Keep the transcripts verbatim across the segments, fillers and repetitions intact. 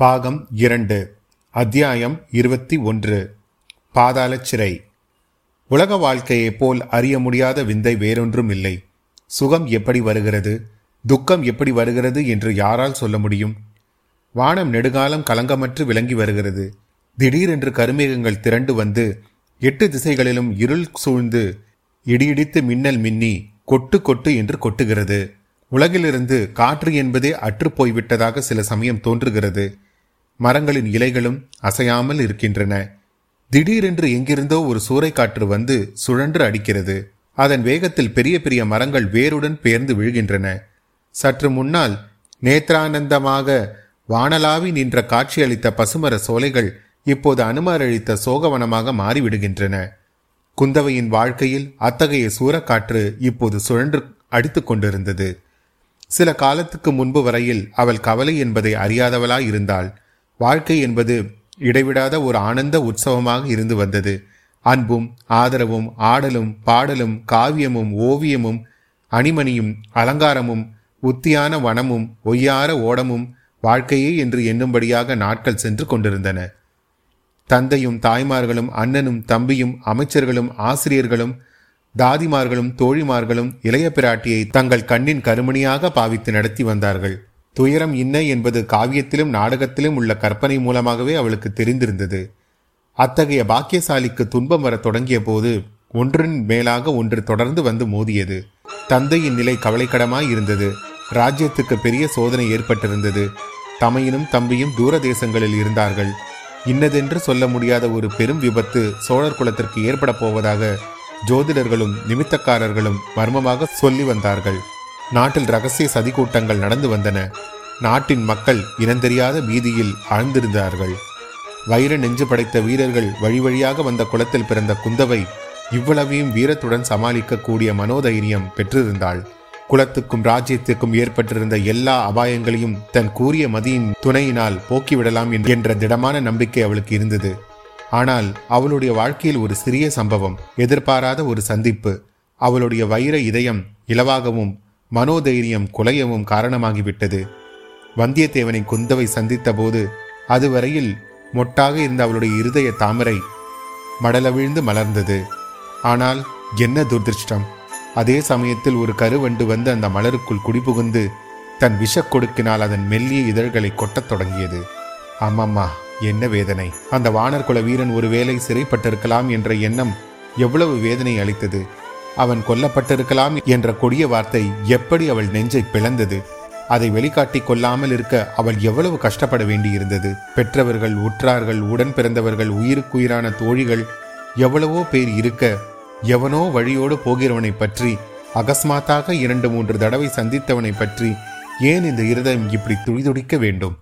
பாகம் இரண்டு, அத்தியாயம் இருபத்தி ஒன்று. பாதாள சிறை. உலக வாழ்க்கையை போல் அறிய முடியாத விந்தை வேறொன்றும் இல்லை. சுகம் எப்படி வருகிறது, துக்கம் எப்படி வருகிறது என்று யாரால் சொல்ல முடியும்? வானம் நெடுகாலம் கலங்கமற்று விளங்கி வருகிறது. திடீரென்று கருமேகங்கள் திரண்டு வந்து எட்டு திசைகளிலும் இருள் சூழ்ந்து இடியிடித்து மின்னல் மின்னி கொட்டு கொட்டு என்று கொட்டுகிறது. உலகிலிருந்து காற்று என்பதே அற்றுப்போய்விட்டதாக சில சமயம் தோன்றுகிறது. மரங்களின் இலைகளும் அசையாமல் இருக்கின்றன. திடீரென்று எங்கிருந்தோ ஒரு சூறைக்காற்று வந்து சுழன்று அடிக்கிறது. அதன் வேகத்தில் பெரிய பெரிய மரங்கள் வேருடன் பெயர்ந்து விழுகின்றன. சற்று முன்னால் நேத்ரானந்தமாக வானலாவி நின்ற காட்சியளித்த பசுமர சோலைகள் இப்போது அனுமரளித்த சோகவனமாக மாறிவிடுகின்றன. குந்தவையின் வாழ்க்கையில் அத்தகைய சூறைக்காற்று இப்போது சுழன்று அடித்து கொண்டிருந்தது. சில காலத்துக்கு முன்பு வரையில் அவள் கவலை என்பதை அறியாதவளாய் இருந்தாள். வாழ்க்கை என்பது இடைவிடாத ஒரு ஆனந்த உற்சவமாக இருந்து வந்தது. அன்பும் ஆதரவும் ஆடலும் பாடலும் காவியமும் ஓவியமும் அணிமணியும் அலங்காரமும் உத்தியான வனமும் ஒய்யார ஓடமும் வாழ்க்கையே என்று எண்ணும்படியாக நாட்கள் சென்று கொண்டிருந்தன. தந்தையும் தாய்மார்களும் அண்ணனும் தம்பியும் அமைச்சர்களும் ஆசிரியர்களும் தாதிமார்களும் தோழிமார்களும் இளைய பிராட்டியை தங்கள் கண்ணின் கருமணியாக பாவித்து நடத்தி வந்தார்கள். துயரம் இன்ன என்பது காவியத்திலும் நாடகத்திலும் உள்ள கற்பனை மூலமாகவே அவளுக்கு தெரிந்திருந்தது. அத்தகைய பாக்கியசாலிக்கு துன்பம் வர தொடங்கிய போது ஒன்றின் மேலாக ஒன்று தொடர்ந்து வந்து மோதியது. தந்தையின் நிலை கவலைக்கிடமாய் இருந்தது. ராஜ்யத்துக்கு பெரிய சோதனை ஏற்பட்டிருந்தது. தமையனும் தம்பியும் தூர தேசங்களில் இருந்தார்கள். இன்னதென்று சொல்ல முடியாத ஒரு பெரும் விபத்து சோழர் குலத்திற்கு ஏற்பட போவதாக ஜோதிடர்களும் நிமித்தக்காரர்களும் மர்மமாக சொல்லி வந்தார்கள். நாட்டில் இரகசிய சதிக்கூட்டங்கள் நடந்து வந்தன. நாட்டின் மக்கள் இனந்தெரியாத பீதியில் ஆழ்ந்திருந்தார்கள். வைர நெஞ்சு படைத்த வீரர்கள் வழி வழியாக வந்த குலத்தில் பிறந்த குந்தவை இவ்வளவையும் வீரத்துடன் சமாளிக்க கூடிய மனோதைரியம் பெற்றிருந்தாள். குலத்துக்கும் ராஜ்யத்திற்கும் ஏற்பட்டிருந்த எல்லா அபாயங்களையும் தன் கூரிய மதியின் துணையினால் போக்கிவிடலாம் என்ற திடமான நம்பிக்கை அவளுக்கு இருந்தது. ஆனால் அவளுடைய வாழ்க்கையில் ஒரு சிறிய சம்பவம், எதிர்பாராத ஒரு சந்திப்பு அவளுடைய வைர இதயம் இலவாகவும் மனோதைரியம் குலையவும் காரணமாகிவிட்டது. வந்தியத்தேவனை குந்தவை சந்தித்த போது அதுவரையில் மொட்டாக இருந்த அவளுடைய இருதய தாமரை மடலவிழ்ந்து மலர்ந்தது. ஆனால் என்ன துர்திருஷ்டம்! அதே சமயத்தில் ஒரு கருவண்டு வந்து அந்த மலருக்குள் குடிபுகுந்து தன் விஷக் கொடுக்கினால் அதன் மெல்லிய இதழ்களை கொட்டத் தொடங்கியது. அம்மம்மா, என்ன வேதனை! அந்த வானர்குல வீரன் ஒருவேளை சிறைப்பட்டிருக்கலாம் என்ற எண்ணம் எவ்வளவு வேதனை அளித்தது! அவன் கொல்லப்பட்டிருக்கலாம் என்ற கொடிய வார்த்தை எப்படி அவள் நெஞ்சை பிளந்தது! அதை வெளிக்காட்டி கொள்ளாமல் இருக்க அவள் எவ்வளவு கஷ்டப்பட வேண்டியிருந்தது! பெற்றவர்கள், உற்றார்கள், உடன் பிறந்தவர்கள், உயிருக்குயிரான தோழிகள் எவ்வளவோ பேர் இருக்க, எவனோ வழியோடு போகிறவனை பற்றி, அகஸ்மாத்தாக இரண்டு மூன்று தடவை சந்தித்தவனை பற்றி ஏன் இந்த இருதயம் இப்படி துடிதுடிக்க வேண்டும்?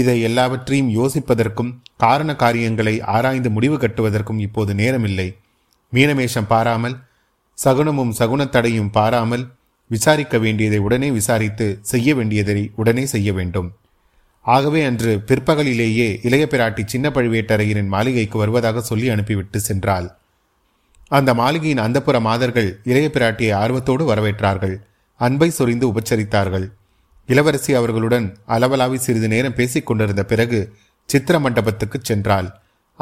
இதை எல்லாவற்றையும் யோசிப்பதற்கும் காரண காரியங்களை ஆராய்ந்து முடிவு கட்டுவதற்கும் இப்போது நேரமில்லை. மீனமேஷம் பாராமல், சகுனமும் சகுனத்தடையும் பாராமல், விசாரிக்க வேண்டியதை உடனே விசாரித்து செய்ய வேண்டியதை உடனே செய்ய வேண்டும். ஆகவே அன்று பிற்பகலிலேயே இளைய பிராட்டி சின்ன பழுவேட்டரையரின் மாளிகைக்கு வருவதாக சொல்லி அனுப்பிவிட்டு சென்றாள். அந்த மாளிகையின் அந்தப்புற மாதர்கள் இளைய பிராட்டியை ஆர்வத்தோடு வரவேற்றார்கள். அன்பை சொரிந்து உபச்சரித்தார்கள். இளவரசி அவர்களுடன் அளவலாவி சிறிது நேரம் பேசிக் கொண்டிருந்த பிறகு சித்திர மண்டபத்துக்கு சென்றாள்.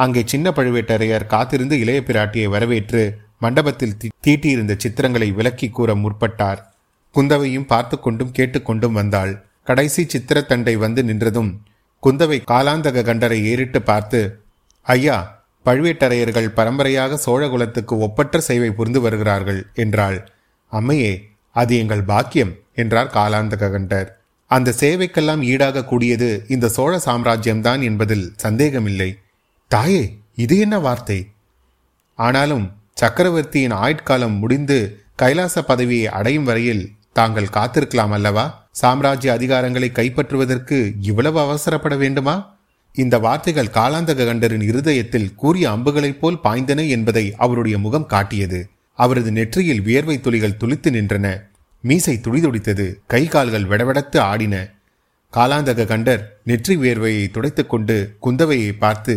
அங்கே சின்ன பழுவேட்டரையர் காத்திருந்து இளைய பிராட்டியை வரவேற்று மண்டபத்தில் தீட்டியிருந்த சித்திரங்களை விளக்கி கூற முற்பட்டார். குந்தவையும் பார்த்து கொண்டும் கேட்டுக்கொண்டும் வந்தாள். கடைசி சித்திர தண்டை வந்து நின்றதும் குந்தவை காலாந்தக கண்டரை ஏறிட்டு பார்த்து, ஐயா, பழுவேட்டரையர்கள் பரம்பரையாக சோழகுலத்துக்கு ஒப்பற்ற சேவை புரிந்து வருகிறார்கள் என்றாள். அம்மையே, அது எங்கள் பாக்கியம் என்றார் காலாந்தகண்டர். அந்த சேவைக்கெல்லாம் ஈடாக கூடியது இந்த சோழ சாம்ராஜ்யம்தான் என்பதில் சந்தேகமில்லை. தாயே, இது என்ன வார்த்தை! ஆனாலும் சக்கரவர்த்தியின் ஆயுட்காலம் முடிந்து கைலாச பதவியை அடையும் வரையில் தாங்கள் காத்திருக்கலாம் அல்லவா? சாம்ராஜ்ய அதிகாரங்களை கைப்பற்றுவதற்கு இவ்வளவு அவசரப்பட வேண்டுமா? இந்த வார்த்தைகள் காலாந்தகண்டரின் இருதயத்தில் கூரிய அம்புகளைப் போல் பாய்ந்தன என்பதை அவருடைய முகம் காட்டியது. அவரது நெற்றியில் வியர்வை துளிகள் துளித்து நின்றன. மீசை துடிதுடித்தது. கை கால்கள் விடவெடத்து ஆடின. காலாந்தக கண்டர் நெற்றி வியர்வையை துடைத்துக் கொண்டு குந்தவையை பார்த்து,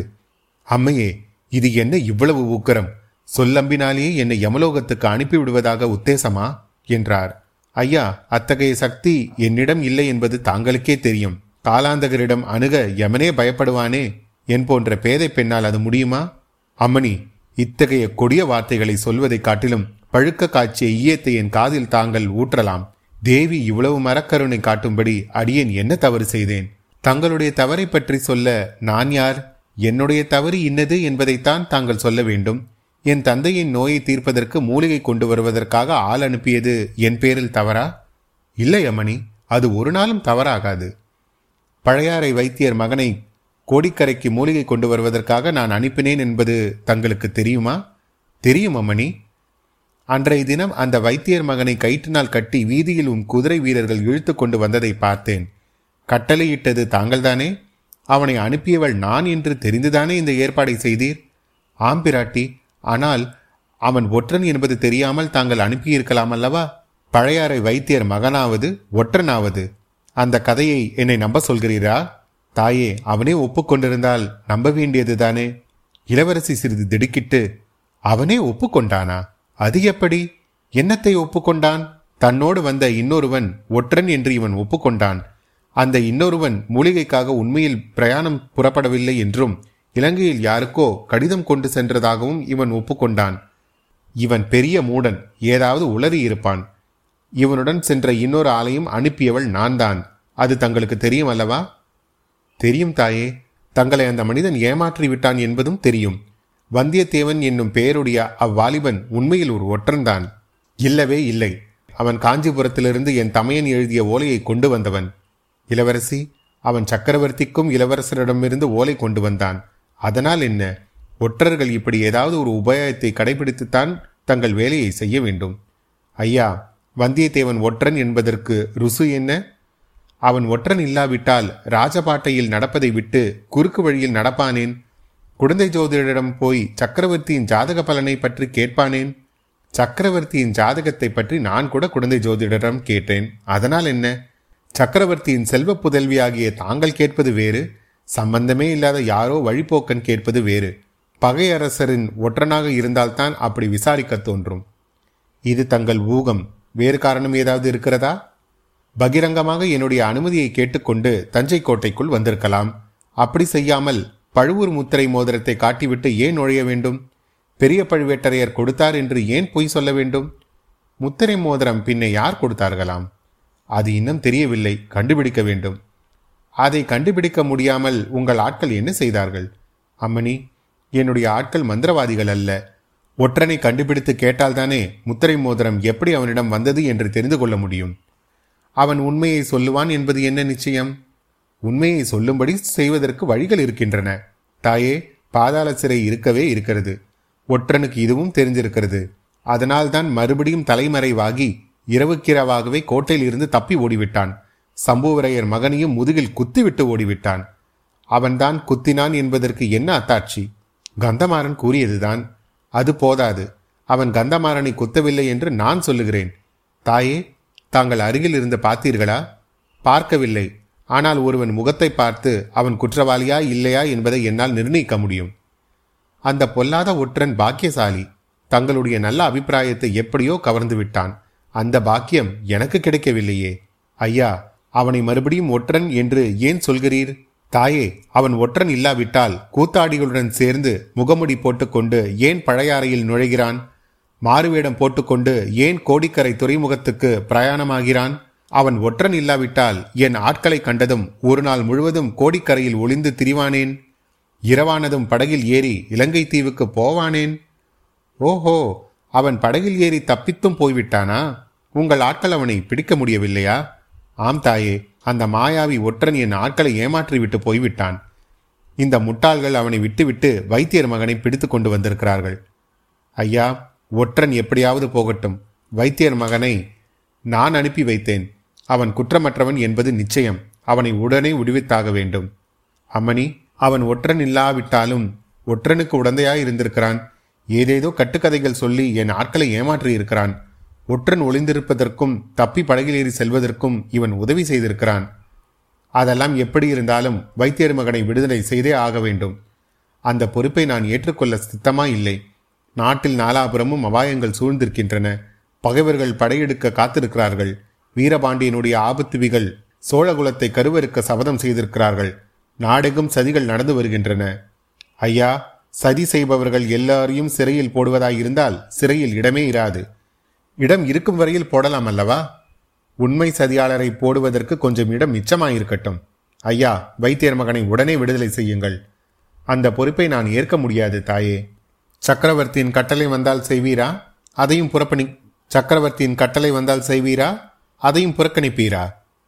அம்மையே, இது என்ன இவ்வளவு ஊக்கரம்? சொல்லம்பினாலேயே என்னை யமலோகத்துக்கு அனுப்பிவிடுவதாக உத்தேசமா என்றார். ஐயா, அத்தகைய சக்தி என்னிடம் இல்லை என்பது தாங்களுக்கே தெரியும். காலாந்தகரிடம் அணுக யமனே பயப்படுவானே, என் போன்ற பேதை பெண்ணால் அது முடியுமா? அம்மணி, இத்தகைய கொடிய வார்த்தைகளை சொல்வதை காட்டிலும் பழுக்க காய்ச்சிய ஈயத்தை என் காதில் தாங்கள் ஊற்றலாம். தேவி இவ்வளவு மரக்கருணை காட்டும்படி அடியேன் என்ன தவறு செய்தேன்? தங்களுடைய தவறை பற்றி சொல்ல நான் யார்? என்னுடைய தவறு இன்னது என்பதைத்தான் தாங்கள் சொல்ல வேண்டும். என் தந்தையின் நோயை தீர்ப்பதற்கு மூலிகை கொண்டு வருவதற்காக ஆள் அனுப்பியது என் பேரில் தவறா? இல்லை அம்மணி, அது ஒரு நாளும் தவறாகாது. பழையாறை வைத்தியர் மகனை கோடிக்கரைக்கு மூலிகை கொண்டு வருவதற்காக நான் அனுப்பினேன் என்பது தங்களுக்கு தெரியுமா? தெரியும் அம்மணி. அன்றைய தினம் அந்த வைத்தியர் மகனை கயிற்றினால் கட்டி வீதியில் உன் குதிரை வீரர்கள் இழுத்து கொண்டு வந்ததை பார்த்தேன். கட்டளையிட்டது தாங்கள்தானே? அவனை அனுப்பியவள் நான் என்று தெரிந்துதானே இந்த ஏற்பாடை செய்தீர்? ஆம் பிராட்டி, ஆனால் அவன் ஒற்றன் என்பது தெரியாமல் தாங்கள் அனுப்பியிருக்கலாம் அல்லவா? பழையாறை வைத்தியர் மகனாவது ஒற்றனாவது? அந்த கதையை என்னை நம்ப சொல்கிறீரா? தாயே, அவனே ஒப்புக்கொண்டிருந்தால் நம்ப வேண்டியதுதானே. இளவரசி சிறிது திடுக்கிட்டு, அவனே ஒப்புக்கொண்டானா? அது எப்படி? என்னத்தை ஒப்புக்கொண்டான்? தன்னோடு வந்த இன்னொருவன் ஒற்றன் என்று இவன் ஒப்புக்கொண்டான். அந்த இன்னொருவன் மூலிகைக்காக உண்மையில் பிரயாணம் புறப்படவில்லை என்றும் இலங்கையில் யாருக்கோ கடிதம் கொண்டு சென்றதாகவும் இவன் ஒப்புக்கொண்டான். இவன் பெரிய மூடன், ஏதாவது உளறி இருப்பான். இவனுடன் சென்ற இன்னொரு ஆளையும் அனுப்பியவள் நான் தான். அது தங்களுக்கு தெரியும் அல்லவா? தெரியும் தாயே. தங்களை அந்த மனிதன் ஏமாற்றி விட்டான் என்பதும் தெரியும். வந்தியத்தேவன் என்னும் பெயருடைய அவ்வாலிபன் உண்மையில் ஒரு ஒற்றன்தான். இல்லவே இல்லை, அவன் காஞ்சிபுரத்திலிருந்து என் தமையன் எழுதிய ஓலையை கொண்டு வந்தவன். இளவரசி, அவன் சக்கரவர்த்திக்கும் இளவரசரிடமிருந்து ஓலை கொண்டு வந்தான். அதனால் என்ன? ஒற்றர்கள் இப்படி ஏதாவது ஒரு உபாயத்தை கடைபிடித்துத்தான் தங்கள் வேலையை செய்ய வேண்டும். ஐயா, வந்தியத்தேவன் ஒற்றன் என்பதற்கு ருசு என்ன? அவன் ஒற்றன் இல்லாவிட்டால் ராஜபாட்டையில் நடப்பதை விட்டு குறுக்கு வழியில் நடப்பானேன்? குழந்தை ஜோதிடரிடம் போய் சக்கரவர்த்தியின் ஜாதக பலனை பற்றி கேட்பானேன்? சக்கரவர்த்தியின் ஜாதகத்தை பற்றி நான் கூட குழந்தை ஜோதிடரிடம் கேட்டேன். அதனால் என்ன? சக்கரவர்த்தியின் செல்வ புதல்வியாகிய தாங்கள் கேட்பது வேறு, சம்பந்தமே இல்லாத யாரோ வழிபோக்கன் கேட்பது வேறு. பகையரசரின் ஒற்றனாக இருந்தால்தான் அப்படி விசாரிக்க தோன்றும். இது தங்கள் ஊகம். வேறு காரணம் ஏதாவது இருக்கிறதா? பகிரங்கமாக என்னுடைய அனுமதியை கேட்டுக்கொண்டு தஞ்சை கோட்டைக்குள் வந்திருக்கலாம். அப்படி செய்யாமல் பழுவூர் முத்திரை மோதிரத்தை காட்டிவிட்டு ஏன் நுழைய வேண்டும்? பெரிய பழுவேட்டரையர் கொடுத்தார் என்று ஏன் பொய் சொல்ல வேண்டும்? முத்திரை மோதிரம் பின்னே யார் கொடுத்தார்களாம்? அது இன்னும் தெரியவில்லை, கண்டுபிடிக்க வேண்டும். அதை கண்டுபிடிக்க முடியாமல் உங்கள் ஆட்கள் என்ன செய்தார்கள்? அம்மணி, என்னுடைய ஆட்கள் மந்திரவாதிகள் அல்ல. ஒற்றனை கண்டுபிடித்து கேட்டால்தானே முத்திரை மோதிரம் எப்படி அவனிடம் வந்தது என்று தெரிந்து கொள்ள முடியும். அவன் உண்மையை சொல்லுவான் என்பது என்ன நிச்சயம்? உண்மையை சொல்லும்படி செய்வதற்கு வழிகள் இருக்கின்றன தாயே. பாதாள சிறை இருக்கவே இருக்கிறது. ஒற்றனுக்கு இதுவும் தெரிஞ்சிருக்கிறது. அதனால்தான் மறுபடியும் தலைமறைவாகி இரவுக்கிரவாகவே கோட்டையில் இருந்து தப்பி ஓடிவிட்டான். சம்புவரையர் மகனையும் முதுகில் குத்திவிட்டு ஓடிவிட்டான். அவன்தான் குத்தினான் என்பதற்கு என்ன அத்தாட்சி? கந்தமாறன் கூறியதுதான். அது போதாது, அவன் கந்தமாறனை குத்தவில்லை என்று நான் சொல்லுகிறேன். தாயே, தாங்கள் அருகில் இருந்து பார்த்தீர்களா? பார்க்கவில்லை. ஆனால் ஒருவன் முகத்தை பார்த்து அவன் குற்றவாளியா இல்லையா என்பதை என்னால் நிர்ணயிக்க முடியும். அந்த பொல்லாத ஒற்றன் பாக்கியசாலி. தங்களுடைய நல்ல அபிப்பிராயத்தை எப்படியோ கவர்ந்து விட்டான். அந்த பாக்கியம் எனக்கு கிடைக்கவில்லையே. ஐயா, அவனை மறுபடியும் ஒற்றன் என்று ஏன் சொல்கிறீர்? தாயே, அவன் ஒற்றன் இல்லாவிட்டால் கூத்தாடிகளுடன் சேர்ந்து முகமுடி போட்டுக்கொண்டு ஏன் பழையாறையில் நுழைகிறான்? மாறுவேடம் போட்டுக்கொண்டு ஏன் கோடிக்கரை துறைமுகத்துக்கு பிரயாணமாகிறான்? அவன் ஒற்றன் இல்லாவிட்டால் என் ஆட்களை கண்டதும் ஒரு நாள் முழுவதும் கோடிக்கரையில் ஒளிந்து திரிவானேன்? இரவானதும் படகில் ஏறி இலங்கை தீவுக்கு போவானேன்? ஓஹோ, அவன் படகில் ஏறி தப்பித்தும் போய்விட்டானா? உங்கள் ஆட்கள் அவனை பிடிக்க முடியவில்லையா? ஆம் தாயே, அந்த மாயாவி ஒற்றன் என் ஆட்களை ஏமாற்றிவிட்டு போய்விட்டான். இந்த முட்டாள்கள் அவனை விட்டுவிட்டு வைத்தியர் மகனை பிடித்து கொண்டு வந்திருக்கிறார்கள். ஐயா, ஒற்றன் எப்படியாவது போகட்டும். வைத்தியர் மகனை நான் அனுப்பி வைத்தேன். அவன் குற்றமற்றவன் என்பது நிச்சயம். அவனை உடனே விடுவித்தாக வேண்டும். அம்மணி, அவன் ஒற்றன் இல்லாவிட்டாலும் ஒற்றனுக்கு உடந்தையாய் இருந்திருக்கிறான். ஏதேதோ கட்டுக்கதைகள் சொல்லி என் ஆட்களை ஏமாற்றியிருக்கிறான். ஒற்றன் ஒளிந்திருப்பதற்கும் தப்பி படகிலேறி செல்வதற்கும் இவன் உதவி செய்திருக்கிறான். அதெல்லாம் எப்படி இருந்தாலும் வைத்தியர் மகனை விடுதலை செய்தே ஆக வேண்டும். அந்த பொறுப்பை நான் ஏற்றுக்கொள்ள சித்தமா இல்லை. நாட்டில் நாலாபுரமும் அபாயங்கள் சூழ்ந்திருக்கின்றன. பகைவர்கள் படையெடுக்க காத்திருக்கிறார்கள். வீரபாண்டியனுடைய ஆபத்துவிகள் சோழகுலத்தை கருவறுக்க சபதம் செய்திருக்கிறார்கள். நாடெங்கும் சதிகள் நடந்து வருகின்றன. ஐயா, சதி செய்பவர்கள் எல்லாரையும் சிறையில் போடுவதாயிருந்தால் சிறையில் இடமே இராது. இடம் இருக்கும் வரையில் போடலாம் அல்லவா? உண்மை சதியாளரை போடுவதற்கு கொஞ்சம் இடம் மிச்சமாயிருக்கட்டும். ஐயா, வைத்தியர் மகனை உடனே விடுதலை செய்யுங்கள். அந்த பொறுப்பை நான் ஏற்க முடியாது தாயே. சக்கரவர்த்தியின் கட்டளை வந்தால் செய்வீரா? அதையும் புறப்பணி சக்கரவர்த்தியின் கட்டளை வந்தால் செய்வீரா? அதையும் புறக்கணிப்பீரா?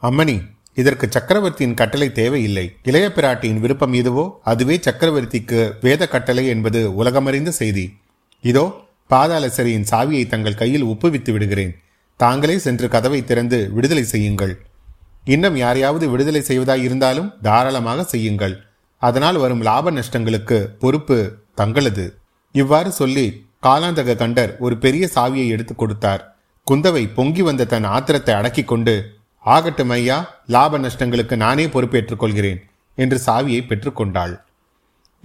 அம்மணி, இதற்கு சக்கரவர்த்தியின் கட்டளை தேவையில்லை. இளைய பிராட்டியின் விருப்பம் எதுவோ அதுவே சக்கரவர்த்திக்கு வேத கட்டளை என்பது உலகமறிந்த செய்தி. இதோ பாதாள சிறையின் சாவியை தங்கள் கையில் ஒப்புவித்து விடுகிறேன். தாங்களே சென்று கதவை திறந்து விடுதலை செய்யுங்கள். இன்னும் யாரையாவது விடுதலை செய்வதாயிருந்தாலும் தாராளமாக செய்யுங்கள். அதனால் வரும் லாப நஷ்டங்களுக்கு பொறுப்பு தங்களது. இவ்வாறு சொல்லி காலாந்தக கண்டர் ஒரு பெரிய சாவியை எடுத்து கொடுத்தார். குந்தவை பொங்கி வந்த தன் ஆத்திரத்தை அடக்கிக் கொண்டு, ஆகட்டும் ஐயா, லாப நஷ்டங்களுக்கு நானே பொறுப்பேற்றுக் கொள்கிறேன் என்று சாவியை பெற்றுக்கொண்டாள்.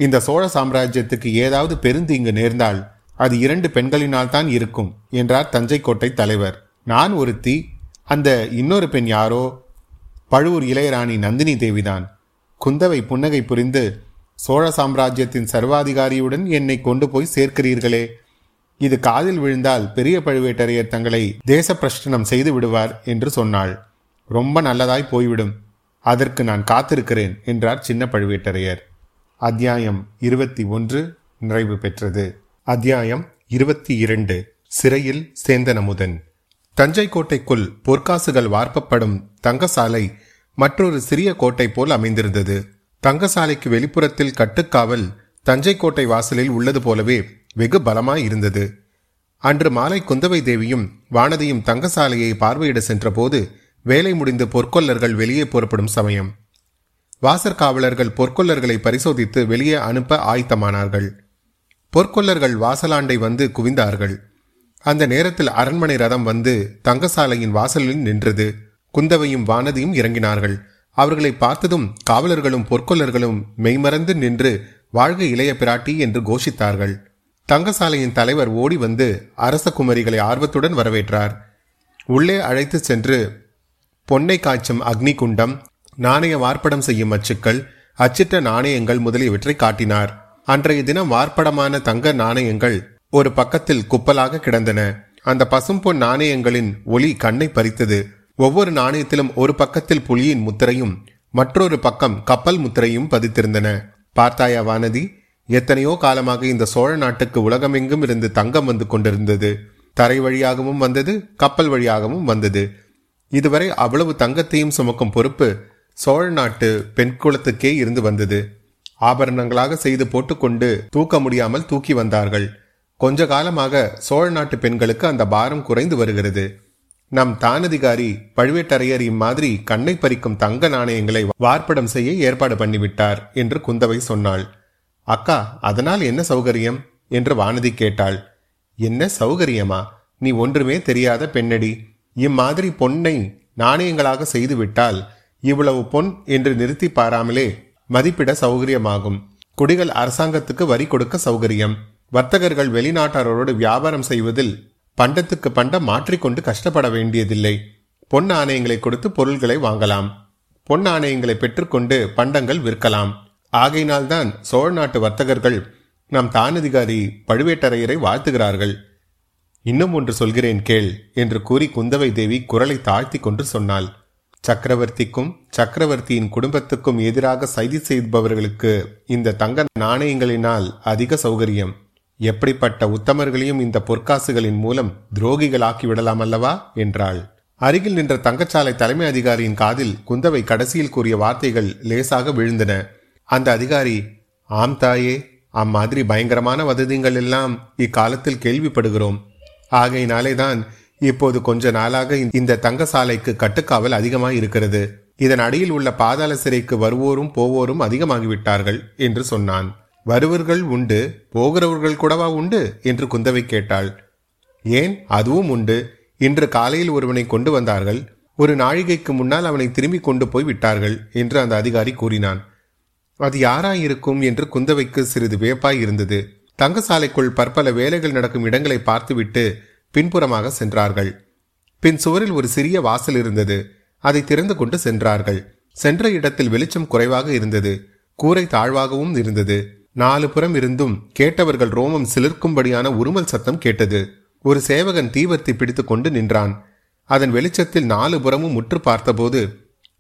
இந்த சோழ சாம்ராஜ்யத்துக்கு ஏதாவது பெருந்தீங்கு நேர்ந்தால் அது இரண்டு பெண்களினால் தான் இருக்கும் என்றார் தஞ்சை கோட்டை தலைவர். நான் ஒருத்தி, அந்த இன்னொரு பெண் யாரோ பழுவூர் இளையராணி நந்தினி தேவிதான். குந்தவை புன்னகை புரிந்து, சோழ சாம்ராஜ்யத்தின் சர்வாதிகாரியுடன் என்னை கொண்டு போய் சேர்க்கிறீர்களே, இது காதில் விழுந்தால் பெரிய பழுவேட்டரையர் தங்களை தேச பிரஷ்டனம் செய்து விடுவார் என்று சொன்னாள். ரொம்ப நல்லதாய் போய்விடும், அதற்கு நான் காத்திருக்கிறேன் என்றார் சின்ன பழுவேட்டரையர். அத்தியாயம் இருபத்தி ஒன்று நிறைவு பெற்றது. அத்தியாயம் இருபத்தி இரண்டு. சிறையில் சேந்தன் அமுதன். தஞ்சை கோட்டைக்குள் பொற்காசுகள் வார்ப்பப்படும் தங்கசாலை மற்றொரு சிறிய கோட்டை போல் அமைந்திருந்தது. தங்கசாலைக்கு வெளிப்புறத்தில் கட்டுக்காவல் தஞ்சை கோட்டை வாசலில் உள்ளது போலவே வெகு பலமாய் இருந்தது. அன்று மாலை குந்தவை தேவியும் வானதியும் தங்கசாலையை பார்வையிட சென்றபோது வேலை முடிந்து பொற்கொள்ளர்கள் வெளியே புறப்படும் சமயம். வாசற் காவலர்கள் பொற்கொள்ளர்களை பரிசோதித்து வெளியே அனுப்ப ஆயத்தமானார்கள். பொற்கொள்ளர்கள் வாசலாண்டை வந்து குவிந்தார்கள். அந்த நேரத்தில் அரண்மனை ரதம் வந்து தங்கசாலையின் வாசலில் நின்றது. குந்தவையும் வானதியும் இறங்கினார்கள். அவர்களை பார்த்ததும் காவலர்களும் பொற்கொள்ளர்களும் மெய்மறந்து நின்று வாழ்க இளைய பிராட்டி என்று கோஷித்தார்கள். தங்கசாலையின் தலைவர் ஓடி வந்து அரச குமரிகளை ஆர்வத்துடன் வரவேற்றார். உள்ளே அழைத்து சென்று பொன்னை காய்ச்சும் அக்னி குண்டம், நாணய வார்ப்படம் செய்யும் அச்சுக்கள், அச்சிட்ட நாணயங்கள் முதலியவற்றை காட்டினார். அன்றைய தினம் வார்ப்படமான தங்க நாணயங்கள் ஒரு பக்கத்தில் குப்பலாக கிடந்தன. அந்த பசும்பொன் நாணயங்களின் ஒளி கண்ணை பறித்தது. ஒவ்வொரு நாணயத்திலும் ஒரு பக்கத்தில் புலியின் முத்திரையும் மற்றொரு பக்கம் கப்பல் முத்திரையும் பதித்திருந்தன. பார்த்தாயா வானதி, எத்தனையோ காலமாக இந்த சோழ நாட்டுக்கு உலகமெங்கும் இருந்து தங்கம் வந்து கொண்டிருந்தது. தரை வழியாகவும் வந்தது, கப்பல் வழியாகவும் வந்தது. இதுவரை அவ்வளவு தங்கத்தையும் சுமக்கும் பொறுப்பு சோழ நாட்டு பெண் குலத்துக்கே இருந்து வந்தது. ஆபரணங்களாக செய்து போட்டுக்கொண்டு தூக்க முடியாமல் தூக்கி வந்தார்கள். கொஞ்ச காலமாக சோழ நாட்டு பெண்களுக்கு அந்த பாரம் குறைந்து வருகிறது. நம் தானதிகாரி பழுவேட்டரையர் இம்மாதிரி கண்ணை பறிக்கும் தங்க நாணயங்களை வார்ப்படம் செய்ய ஏற்பாடு பண்ணிவிட்டார் என்று குந்தவை சொன்னாள். அக்கா, அதனால் என்ன சௌகரியம் என்று வானதி கேட்டாள். என்ன சௌகரியமா? நீ ஒன்றுமே தெரியாத பெண்ணடி. இம்மாதிரி பொன்னை நாணயங்களாக செய்துவிட்டால் இவ்வளவு பொன் என்று நிறுத்தி பாராமலே மதிப்பிட சௌகரியமாகும். குடிகள் அரசாங்கத்துக்கு வரி கொடுக்க சௌகரியம். வர்த்தகர்கள் வெளிநாட்டாரோடு வியாபாரம் செய்வதில் பண்டத்துக்கு பண்டம் மாற்றிக்கொண்டு கஷ்டப்பட வேண்டியதில்லை. பொன் ஆணையங்களை கொடுத்து பொருள்களை வாங்கலாம். பொன் ஆணையங்களை பெற்றுக்கொண்டு பண்டங்கள் விற்கலாம். ஆகையினால்தான் சோழ நாட்டு வர்த்தகர்கள் நம் தானதிகாரி பழுவேட்டரையரை வாழ்த்துகிறார்கள். இன்னும் ஒன்று சொல்கிறேன் கேள் என்று கூறி குந்தவை தேவி குரலை தாழ்த்தி கொண்டு சொன்னாள். சக்கரவர்த்திக்கும் சக்கரவர்த்தியின் குடும்பத்துக்கும் எதிராக சதி செய்பவர்களுக்கு இந்த தங்க நாணயங்களினால் அதிக சௌகரியம். எப்படிப்பட்ட உத்தமர்களையும் இந்த பொற்காசுகளின் மூலம் துரோகிகளாக்கி விடலாம் அல்லவா என்றாள். அருகில் நின்ற தங்கச்சாலை தலைமை அதிகாரியின் காதில் குந்தவை கடைசியில் கூறிய வார்த்தைகள் லேசாக விழுந்தன. அந்த அதிகாரி, ஆம் தாயே, அம்மாதிரி பயங்கரமான வதந்திகள் எல்லாம் இக்காலத்தில் கேள்விப்படுகிறோம். ஆகையினாலேதான் இப்போது கொஞ்ச நாளாக இந்த தங்க சாலைக்கு கட்டுக்காவல் அதிகமாய் இருக்கிறது. இதன் அடியில் உள்ள பாதாள சிறைக்கு வருவோரும் போவோரும் அதிகமாகிவிட்டார்கள் என்று சொன்னான். வருவர்கள் உண்டு, போகிறவர்கள் கூடவா உண்டு என்று குந்தவை கேட்டாள். ஏன், அதுவும் உண்டு. இன்று காலையில் ஒருவனை கொண்டு வந்தார்கள். ஒரு நாழிகைக்கு முன்னால் அவனை திரும்பி கொண்டு போய் விட்டார்கள் என்று அந்த அதிகாரி கூறினான். அது யாராயிருக்கும் என்று குந்தவைக்கு சிறிது வியப்பாய் இருந்தது. தங்கசாலைக்குள் பற்பல வேலைகள் நடக்கும் இடங்களை பார்த்துவிட்டு பின்புறமாக சென்றார்கள். பின் சுவரில் ஒரு சிறிய வாசல் இருந்தது. அதை திறந்து கொண்டு சென்றார்கள். சென்ற இடத்தில் வெளிச்சம் குறைவாக இருந்தது. கூரை தாழ்வாகவும் இருந்தது. நாலு புறம் இருந்தும் கேட்டவர்கள் ரோமம் சிலிர்க்கும்படியான உருமல் சத்தம் கேட்டது. ஒரு சேவகன் தீவர்த்தி பிடித்து கொண்டு நின்றான். அதன் வெளிச்சத்தில் நாலு புறமும் முற்று பார்த்தபோது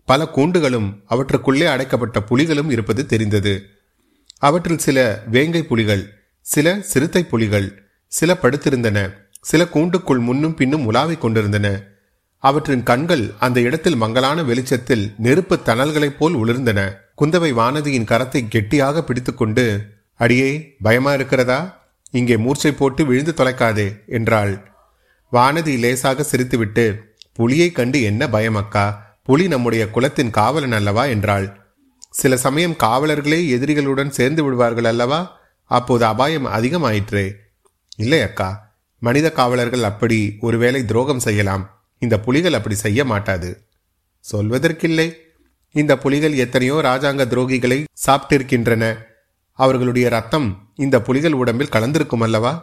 பல கூண்டுகளும் அவற்றுக்குள்ளே அடைக்கப்பட்ட புலிகளும் இருப்பது தெரிந்தது. அவற்றில் சில வேங்கை புலிகள், சில சிறுத்தை புலிகள். சில படுத்திருந்தன, சில கூண்டுக்குள் முன்னும் பின்னும் உலாவிக் கொண்டிருந்தன. அவற்றின் கண்கள் அந்த இடத்தில் மங்கலான வெளிச்சத்தில் நெருப்பு தணல்களைப் போல் உளிர்ந்தன. குந்தவை வானதியின் கரத்தை கெட்டியாக பிடித்துக்கொண்டு, அடியே, பயமா இருக்கிறதா? இங்கே மூர்ச்சை போட்டு விழுந்து தொலைக்காதே என்றாள். வானதி லேசாக சிரித்துவிட்டு, புலியை கண்டு என்ன பயமக்கா? புலி நம்முடைய குலத்தின் காவலன் அல்லவா என்றாள். சில சமயம் காவலர்களே எதிரிகளுடன் சேர்ந்து விடுவார்கள் அல்லவா? அப்போது அபாயம் அதிகமாயிற்றே. இல்லை அக்கா, மனித காவலர்கள் அப்படி ஒருவேளை துரோகம் செய்யலாம். இந்த புலிகள் அப்படி செய்ய மாட்டாது. சொல்வதற்கில்லை. இந்த புலிகள் எத்தனையோ ராஜாங்க துரோகிகளை சாப்பிட்டிருக்கின்றன. அவர்களுடைய ரத்தம் இந்த புலிகள் உடம்பில் கலந்திருக்கும் அல்லவா?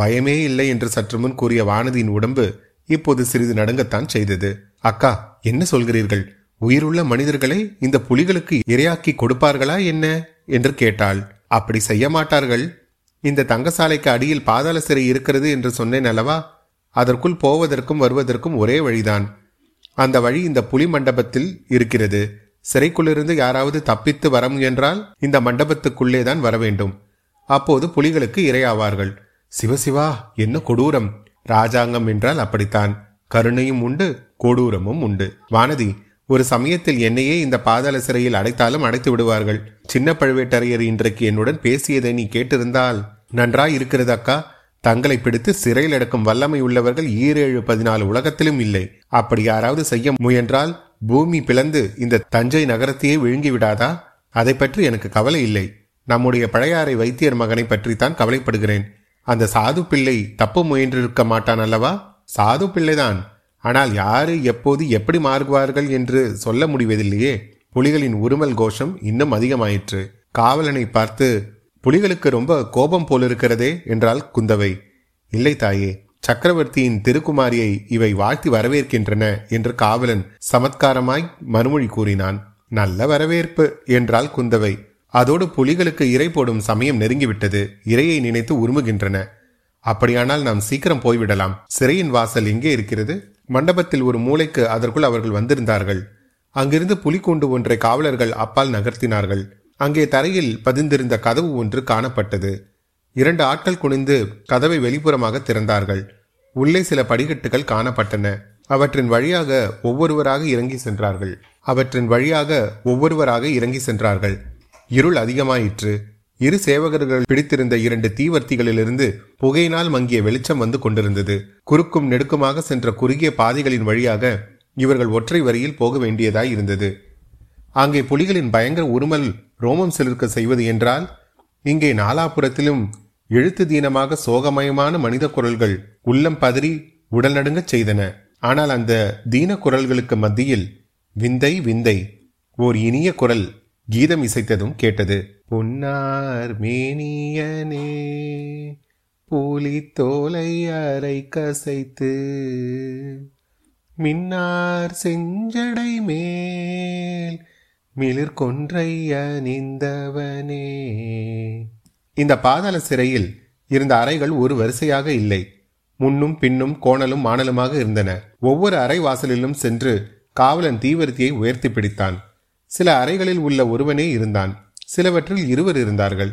பயமே இல்லை என்று சற்று முன் கூறிய வானதியின் உடம்பு இப்போது சிறிது நடுங்கத்தான் செய்தது. அக்கா, என்ன சொல்கிறீர்கள்? உயிருள்ள மனிதர்களை இந்த புலிகளுக்கு இரையாக்கி கொடுப்பார்களா என்ன என்று கேட்டாள். அப்படி செய்ய மாட்டார்கள். இந்த தங்கசாலைக்கு அடியில் பாதாள சிறை இருக்கிறது என்று சொன்னேன் அல்லவா? அதற்குள் போவதற்கும் வருவதற்கும் ஒரே வழிதான். அந்த வழி இந்த புலி மண்டபத்தில் இருக்கிறது. சிறைக்குள்ளிருந்து யாராவது தப்பித்து வர முயன்றால் இந்த மண்டபத்துக்குள்ளே தான் வர வேண்டும். அப்போது புலிகளுக்கு இரையாவார்கள். சிவசிவா, என்ன கொடூரம்! ராஜாங்கம் என்றால் அப்படித்தான். கருணையும் உண்டு, கொடூரமும் உண்டு. வானதி, ஒரு சமயத்தில் என்னையே இந்த பாதாள சிறையில் அடைத்தாலும் அடைத்து விடுவார்கள். சின்ன பழுவேட்டரையர் இன்றைக்கு என்னுடன் பேசியதை நீ கேட்டிருந்தால் நன்றாய் இருக்கிறது அக்கா. தங்களை பிடித்து சிறையில் அடக்கும் வல்லமை உள்ளவர்கள் ஈரேழு பதினாலு உலகத்திலும் இல்லை. அப்படி யாராவது செய்ய முயன்றால் பூமி பிளந்து இந்த தஞ்சை நகரத்தையே விழுங்கிவிடாதா? அதை பற்றி எனக்கு கவலை இல்லை. நம்முடைய பழையாறை வைத்தியர் மகனை பற்றித்தான் கவலைப்படுகிறேன். அந்த சாது பிள்ளை தப்பு முயன்றிருக்க மாட்டான் அல்லவா? சாது பிள்ளைதான். ஆனால் யாரு எப்போது எப்படி மாறுவார்கள் என்று சொல்ல முடிவதில்லையே. புலிகளின் உருமல் கோஷம் இன்னும் அதிகமாயிற்று. காவலனை பார்த்து, புலிகளுக்கு ரொம்ப கோபம் போலிருக்கிறதே என்றாள் குந்தவை. இல்லை தாயே, சக்கரவர்த்தியின் திருக்குமாரியை இவை வாழ்த்தி வரவேற்கின்றன என்று காவலன் சமத்காரமாய் மறுமொழி கூறினான். நல்ல வரவேற்பு என்றாள் குந்தவை. அதோடு புலிகளுக்கு இரை போடும் சமயம் நெருங்கிவிட்டது. இரையை நினைத்து உருமுகின்றன. அப்படியானால் நாம் சீக்கிரம் போய்விடலாம். சிறையின் வாசல் எங்கே இருக்கிறது? மண்டபத்தில் ஒரு மூளைக்கு அதற்குள் அவர்கள் வந்திருந்தார்கள். அங்கிருந்து புலிக்கூண்டு ஒன்றை காவலர்கள் அப்பால் நகர்த்தினார்கள். அங்கே தரையில் பதிந்திருந்த கதவு ஒன்று காணப்பட்டது. இரண்டு ஆட்கள் குனிந்து கதவை வெளிப்புறமாக திறந்தார்கள். உள்ளே சில படிக்கட்டுகள் காணப்பட்டன. அவற்றின் வழியாக ஒவ்வொருவராக இறங்கி சென்றார்கள். அவற்றின் வழியாக ஒவ்வொருவராக இறங்கி சென்றார்கள். இருள் அதிகமாயிற்று. இரு சேவகர்கள் பிடித்திருந்த இரண்டு தீவர்த்திகளிலிருந்து புகையினால் மங்கிய வெளிச்சம் வந்து கொண்டிருந்தது. குறுக்கும் நெடுக்குமாக சென்ற குறுகிய பாதைகளின் வழியாக இவர்கள் ஒற்றை வரியில் போக வேண்டியதாய் இருந்தது. அங்கே புலிகளின் பயங்கர உருமல் ரோமம் சிலிர்க்க செய்வது என்றால், இங்கே நாலாபுரத்திலும் எழுத்து தீனமாக சோகமயமான மனித குரல்கள் உள்ளம் பதறி உடல் நடுங்க செய்தன. ஆனால் அந்த தீன குரல்களுக்கு மத்தியில் விந்தை விந்தை ஓர் இனிய குரல் கீதம் இசைத்ததும் கேட்டது. பொன்னார் மேனியனே, புலித்தோலை அரை கசைத்து மின்னார் செஞ்சடை மேல் மிளிர் கொன்றை அணிந்தவனே. இந்த பாதாள சிறையில் இருந்த அறைகள் ஒரு வரிசையாக இல்லை. முன்னும் பின்னும் கோணலும் மாணலுமாக இருந்தன. ஒவ்வொரு அறை வாசலிலும் சென்று காவலன் தீவர்த்தியை உயர்த்தி பிடித்தான். சில அறைகளில் உள்ள ஒருவனே இருந்தான். சிலவற்றில் இருவர் இருந்தார்கள்.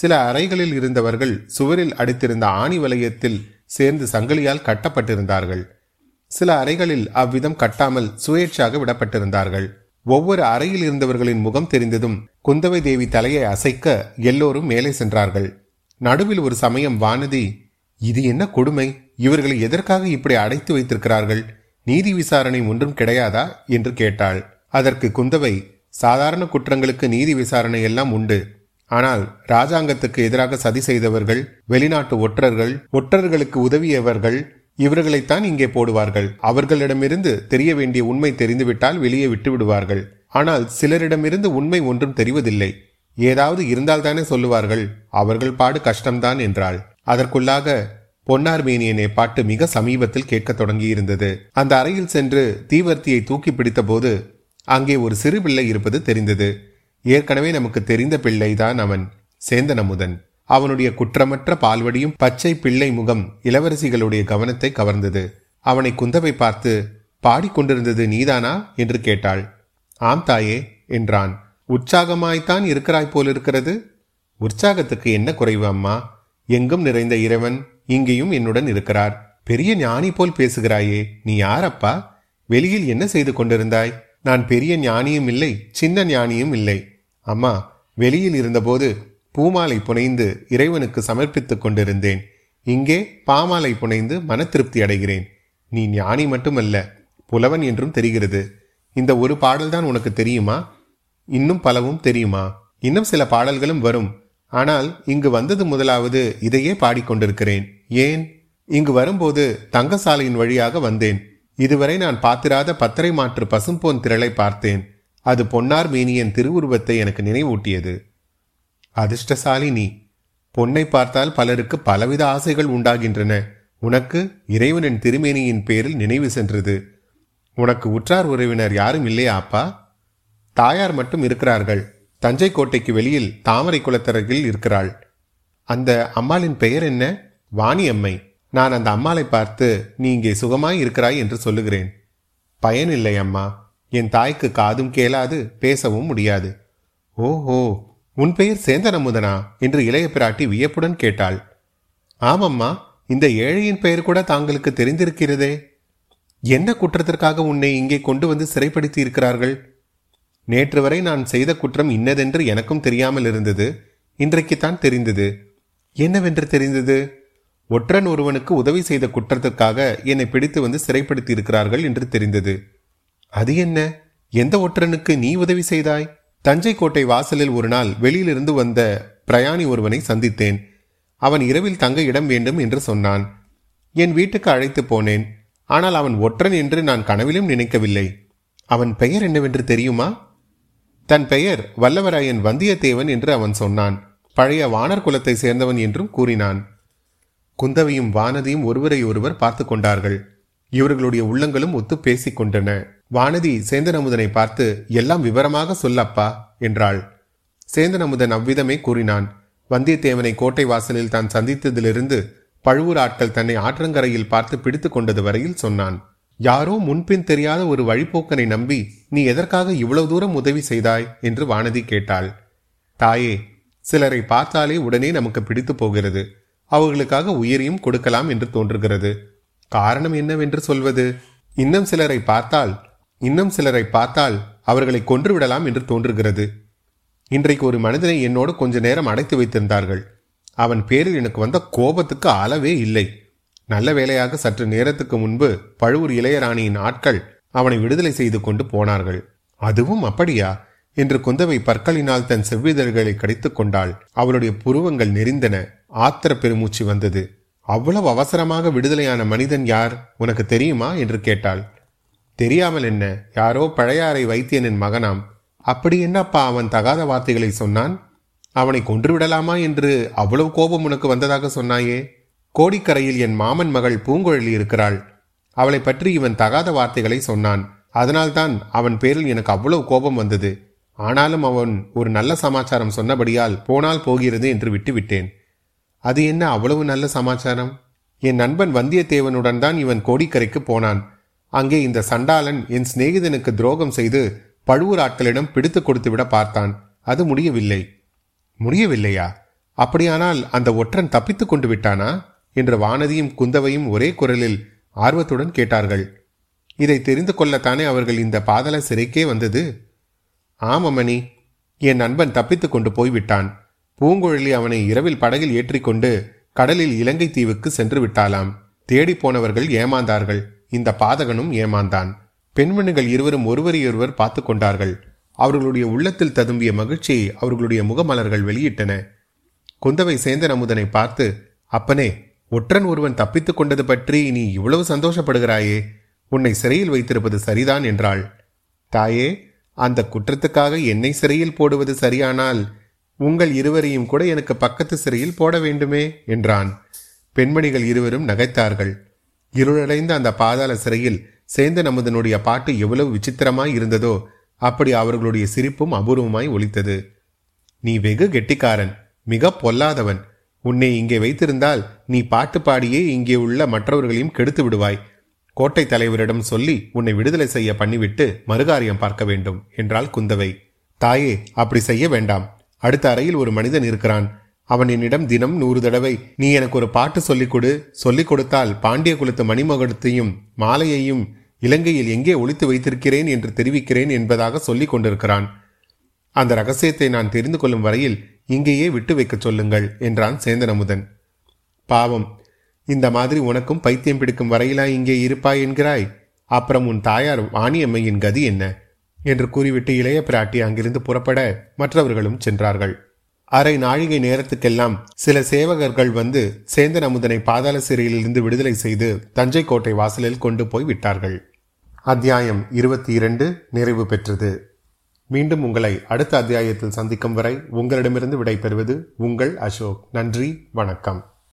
சில அறைகளில் இருந்தவர்கள் சுவரில் அடித்திருந்த ஆணி வளையத்தில் சேர்ந்து சங்கிலியால் கட்டப்பட்டிருந்தார்கள். சில அறைகளில் அவ்விதம் கட்டாமல் சுயேட்சாக விடப்பட்டிருந்தார்கள். ஒவ்வொரு அறையில் இருந்தவர்களின் முகம் தெரிந்ததும் குந்தவை தேவி தலையை அசைக்க எல்லோரும் மேலே சென்றார்கள். நடுவில் ஒரு சமயம் வானதி, இது என்ன கொடுமை, இவர்களை எதற்காக இப்படி அடைத்து வைத்திருக்கிறார்கள்? நீதி விசாரணை ஒன்றும் கிடையாதா என்று கேட்டாள். அதற்கு குந்தவை, சாதாரண குற்றங்களுக்கு நீதி விசாரணை எல்லாம் உண்டு. ஆனால் இராஜாங்கத்துக்கு எதிராக சதி செய்தவர்கள், வெளிநாட்டு ஒற்றர்கள், ஒற்றர்களுக்கு உதவியவர்கள், இவர்களைத்தான் இங்கே போடுவார்கள். அவர்களிடமிருந்து தெரிய வேண்டிய உண்மை தெரிந்துவிட்டால் வெளியே விட்டு விடுவார்கள். ஆனால் சிலரிடமிருந்து உண்மை ஒன்றும் தெரிவதில்லை. ஏதாவது இருந்தால்தானே சொல்லுவார்கள். அவர்கள் பாடு கஷ்டம்தான் என்றாள். அதற்குள்ளாக பொன்னார் மேனியனை பாட்டு மிக சமீபத்தில் கேட்க தொடங்கியிருந்தது. அந்த அறையில் சென்று தீவர்த்தியை தூக்கி பிடித்த போது அங்கே ஒரு சிறு பிள்ளை இருப்பது தெரிந்தது. ஏற்கனவே நமக்கு தெரிந்த பிள்ளைதான் அவன், சேந்தன் அமுதன். அவனுடைய குற்றமற்ற பால்வடியும் பச்சை பிள்ளை முகம் இளவரசிகளுடைய கவனத்தை கவர்ந்தது. அவனை குந்தவை பார்த்து, பாடிக்கொண்டிருந்தது நீதானா என்று கேட்டாள். ஆம் தாயே என்றான். உற்சாகமாய்த்தான் இருக்கிறாய் போலிருக்கிறது. உற்சாகத்துக்கு என்ன குறைவு அம்மா? எங்கும் நிறைந்த இறைவன் இங்கேயும் என்னுடன் இருக்கிறார். பெரிய ஞானி போல் பேசுகிறாயே, நீ யாரப்பா? வெளியில் என்ன செய்து கொண்டிருந்தாய்? நான் பெரிய ஞானியும் இல்லை, சின்ன ஞானியும் இல்லை அம்மா. வெளியில் இருந்தபோது பூமாலை புனைந்து இறைவனுக்கு சமர்ப்பித்துக் கொண்டிருந்தேன். இங்கே பாமாலை புனைந்து மன திருப்தி அடைகிறேன். நீ ஞானி மட்டுமல்ல, புலவன் என்றும் தெரிகிறது. இந்த ஒரு பாடல்தான் உனக்கு தெரியுமா? இன்னும் பலவும் தெரியுமா? இன்னும் சில பாடல்களும் வரும். ஆனால் இங்கு வந்தது முதலாவது இதையே பாடிக்கொண்டிருக்கிறேன். ஏன்? இங்கு வரும்போது தங்கசாலையின் வழியாக வந்தேன். இதுவரை நான் பார்த்திராத பத்திரை மாற்று பசும்போன் திரளை பார்த்தேன். அது பொன்னார் மேனியின் திருவுருவத்தை எனக்கு நினைவூட்டியது. அதிர்ஷ்டசாலி நீ. பொன்னை பார்த்தால் பலருக்கு பலவித ஆசைகள் உண்டாகின்றன. உனக்கு இறைவனின் திருமேனியின் பேரில் நினைவு சென்றது. உனக்கு உற்றார் உறவினர் யாரும் இல்லையா அப்பா? தாயார் மட்டும் இருக்கிறார்கள். தஞ்சை கோட்டைக்கு வெளியில் தாமரை குளத்தரகில் இருக்கிறாள். அந்த அம்மாளின் பெயர் என்ன? வாணி அம்மை. நான் அந்த அம்மாளை பார்த்து நீ இங்கே சுகமாய் இருக்கிறாய் என்று சொல்லுகிறேன். பயனில்லை அம்மா. என் தாய்க்கு காதும் கேளாது, பேசவும் முடியாது. ஓஹோ, உன் பெயர் சேந்தன் அமுதனா என்று இளைய பிராட்டி வியப்புடன் கேட்டாள். ஆமம்மா, இந்த ஏழையின் பெயர் கூட தாங்களுக்கு தெரிந்திருக்கிறதே. என்ன குற்றத்திற்காக உன்னை இங்கே கொண்டு வந்து சிறைப்படுத்தி இருக்கிறார்கள்? நேற்று வரை நான் செய்த குற்றம் இன்னதென்று எனக்கும் தெரியாமல் இருந்தது. இன்றைக்குத்தான் தெரிந்தது. என்னவென்று தெரிந்தது? ஒற்றன் ஒருவனுக்கு உதவி செய்த குற்றத்திற்காக என்னை பிடித்து வந்து சிறைப்படுத்தி இருக்கிறார்கள் என்று தெரிந்தது. அது என்ன? எந்த ஒற்றனுக்கு நீ உதவி செய்தாய்? தஞ்சை கோட்டை வாசலில் ஒரு நாள் வெளியிலிருந்து வந்த பிரயாணி ஒருவனை சந்தித்தேன். அவன் இரவில் தங்க இடம் வேண்டும் என்று சொன்னான். என் வீட்டுக்கு அழைத்து போனேன். ஆனால் அவன் ஒற்றன் என்று நான் கனவிலும் நினைக்கவில்லை. அவன் பெயர் என்னவென்று தெரியுமா? தன் பெயர் வல்லவராயன் வந்தியத்தேவன் என்று அவன் சொன்னான். பழைய வானர் குலத்தை சேர்ந்தவன் என்றும் கூறினான். குந்தவையும் வானதியும் ஒருவரை ஒருவர் பார்த்து கொண்டார்கள். இவர்களுடைய உள்ளங்களும் ஒத்து பேசிக் கொண்டன. வானதி சேந்தன் அமுதனை பார்த்து, எல்லாம் விவரமாக சொல்லப்பா என்றாள். சேந்தன் அமுதன் அவ்விதமே கூறினான். வந்தியத்தேவனை கோட்டை வாசலில் தான் சந்தித்ததிலிருந்து பழுவூர் ஆட்கள் தன்னை ஆற்றங்கரையில் பார்த்து பிடித்து கொண்டது வரையில் சொன்னான். யாரோ முன்பின் தெரியாத ஒரு வழிபோக்கனை நம்பி நீ எதற்காக இவ்வளவு தூரம் உதவி செய்தாய் என்று வானதி கேட்டாள். தாயே, சிலரை பார்த்தாலே உடனே நமக்கு பிடித்து போகிறது. அவர்களுக்காக உயிரையும் கொடுக்கலாம் என்று தோன்றுகிறது. காரணம் என்னவென்று சொல்வது? இன்னும் சிலரை பார்த்தால் இன்னும் சிலரை பார்த்தால் அவர்களை கொன்றுவிடலாம் என்று தோன்றுகிறது. இன்றைக்கு ஒரு மனிதனை என்னோடு கொஞ்ச நேரம் அடைத்து வைத்திருந்தார்கள். அவன் பேரில் எனக்கு வந்த கோபத்துக்கு அளவே இல்லை. நல்ல வேளையாக சற்று நேரத்துக்கு முன்பு பழுவூர் இளையராணியின் ஆட்கள் அவனை விடுதலை செய்து கொண்டு போனார்கள். அதுவும் அப்படியா என்று குந்தவை பற்களினால் தன் செவ்விதழ்களை கடித்துக் கொண்டாள். அவளுடைய புருவங்கள் நெறிந்தன. ஆத்திர பெருமூச்சு வந்தது. அவ்வளவு அவசரமாக விடுதலையான மனிதன் யார் உனக்கு தெரியுமா என்று கேட்டாள். தெரியாமல் என்ன? யாரோ பழையாறை வைத்தியனின் மகனாம். அப்படி என்னப்பா அவன் தகாத வார்த்தைகளை சொன்னான்? அவனை கொன்றுவிடலாமா என்று அவ்வளவு கோபம் உனக்கு வந்ததாக சொன்னாயே. கோடிக்கரையில் என் மாமன் மகள் பூங்குழலி இருக்கிறாள். அவளை பற்றி இவன் தகாத வார்த்தைகளை சொன்னான். அதனால்தான் அவன் பேரில் எனக்கு அவ்வளவு கோபம் வந்தது. ஆனாலும் அவன் ஒரு நல்ல சமாச்சாரம் சொன்னபடியால் போனால் போகிறது என்று விட்டுவிட்டேன். அது என்ன அவ்வளவு நல்ல சமாச்சாரம்? என் நண்பன் வந்தியத்தேவனுடன் தான் இவன் கோடிக்கரைக்கு போனான். அங்கே இந்த சண்டாளன் என் சிநேகிதனுக்கு துரோகம் செய்து பழுவூர் ஆட்களிடம் பிடித்து கொடுத்துவிட பார்த்தான். அது முடியவில்லை. முடியவில்லையா? அப்படியானால் அந்த ஒற்றன் தப்பித்து கொண்டு விட்டானா என்று வானதியும் குந்தவையும் ஒரே குரலில் ஆர்வத்துடன் கேட்டார்கள். இதை தெரிந்து கொள்ளத்தானே அவர்கள் இந்த பாதாள சிறைக்கே வந்தது. ஆமமணி, என் நண்பன் தப்பித்து கொண்டு போய்விட்டான். பூங்குழலி அவனை இரவில் படகில் ஏற்றிக்கொண்டு கடலில் இலங்கை தீவுக்கு சென்று விட்டாளாம். தேடிப்போனவர்கள் ஏமாந்தார்கள். இந்த பாதகனும் ஏமாந்தான். பெண்மணிகள் இருவரும் ஒருவரையொருவர் பார்த்து கொண்டார்கள். அவர்களுடைய உள்ளத்தில் ததும்பிய மகிழ்ச்சியை அவர்களுடைய முகமலர்கள் வெளியிட்டன. குந்தவை சேந்தன் அமுதனை பார்த்து, அப்பனே, ஒற்றன் ஒருவன் தப்பித்துக் கொண்டது பற்றி நீ இவ்வளவு சந்தோஷப்படுகிறாயே, உன்னை சிறையில் வைத்திருப்பது சரிதான் என்றாள். தாயே, அந்த குற்றத்துக்காக என்னை சிறையில் போடுவது சரியானால் உங்கள் இருவரையும் கூட எனக்கு பக்கத்து சிறையில் போட வேண்டுமே என்றான். பெண்மணிகள் இருவரும் நகைத்தார்கள். இருளடைந்த அந்த பாதாள சிறையில் சேந்தன் அமுதனுடைய பாட்டு எவ்வளவு விசித்திரமாய் இருந்ததோ அப்படி அவர்களுடைய சிரிப்பும் அபூர்வமாய் ஒலித்தது. நீ வெகு கெட்டிக்காரன், மிக பொல்லாதவன். உன்னை இங்கே வைத்திருந்தால் நீ பாட்டு பாடியே இங்கே உள்ள மற்றவர்களையும் கெடுத்து விடுவாய். கோட்டை தலைவரிடம் சொல்லி உன்னை விடுதலை செய்ய பண்ணிவிட்டு மறுகாரியம் பார்க்க வேண்டும் என்றாள் குந்தவை. தாயே, அப்படி செய்ய வேண்டாம். அடுத்த அறையில் ஒரு மனிதன் இருக்கிறான். அவன் என்னிடம் தினம் நூறு தடவை நீ எனக்கு ஒரு பாட்டு சொல்லிக் கொடு, சொல்லிக் கொடுத்தால் பாண்டிய குலத்து மணிமகுடத்தையும் மாலையையும் இலங்கையில் எங்கே ஒளித்து வைத்திருக்கிறேன் என்று தெரிவிக்கிறேன் என்பதாக சொல்லிக் கொண்டிருக்கிறான். அந்த ரகசியத்தை நான் தெரிந்து கொள்ளும் வரையில் இங்கேயே விட்டு வைக்க சொல்லுங்கள் என்றான் சேந்தன் அமுதன். பாவம், இந்த மாதிரி உனக்கும் பைத்தியம் பிடிக்கும் வரையிலா இங்கே இருப்பாய் என்கிறாய்? அப்புறம் உன் தாயார் வாணியம்மையின் கதி என்ன என்று கூறிவிட்டு இளைய பிராட்டி அங்கிருந்து புறப்பட மற்றவர்களும் சென்றார்கள். அரை நாழிகை நேரத்துக்கெல்லாம் சில சேவகர்கள் வந்து சேந்தன் அமுதனை பாதாள சிறையிலிருந்து விடுதலை செய்து தஞ்சை கோட்டை வாசலில் கொண்டு போய் விட்டார்கள். அத்தியாயம் இருபத்தி இரண்டு நிறைவு பெற்றது. மீண்டும் உங்களை அடுத்த அத்தியாயத்தில் சந்திக்கும் வரை உங்களிடமிருந்து விடைபெறுவது உங்கள் அசோக். நன்றி, வணக்கம்.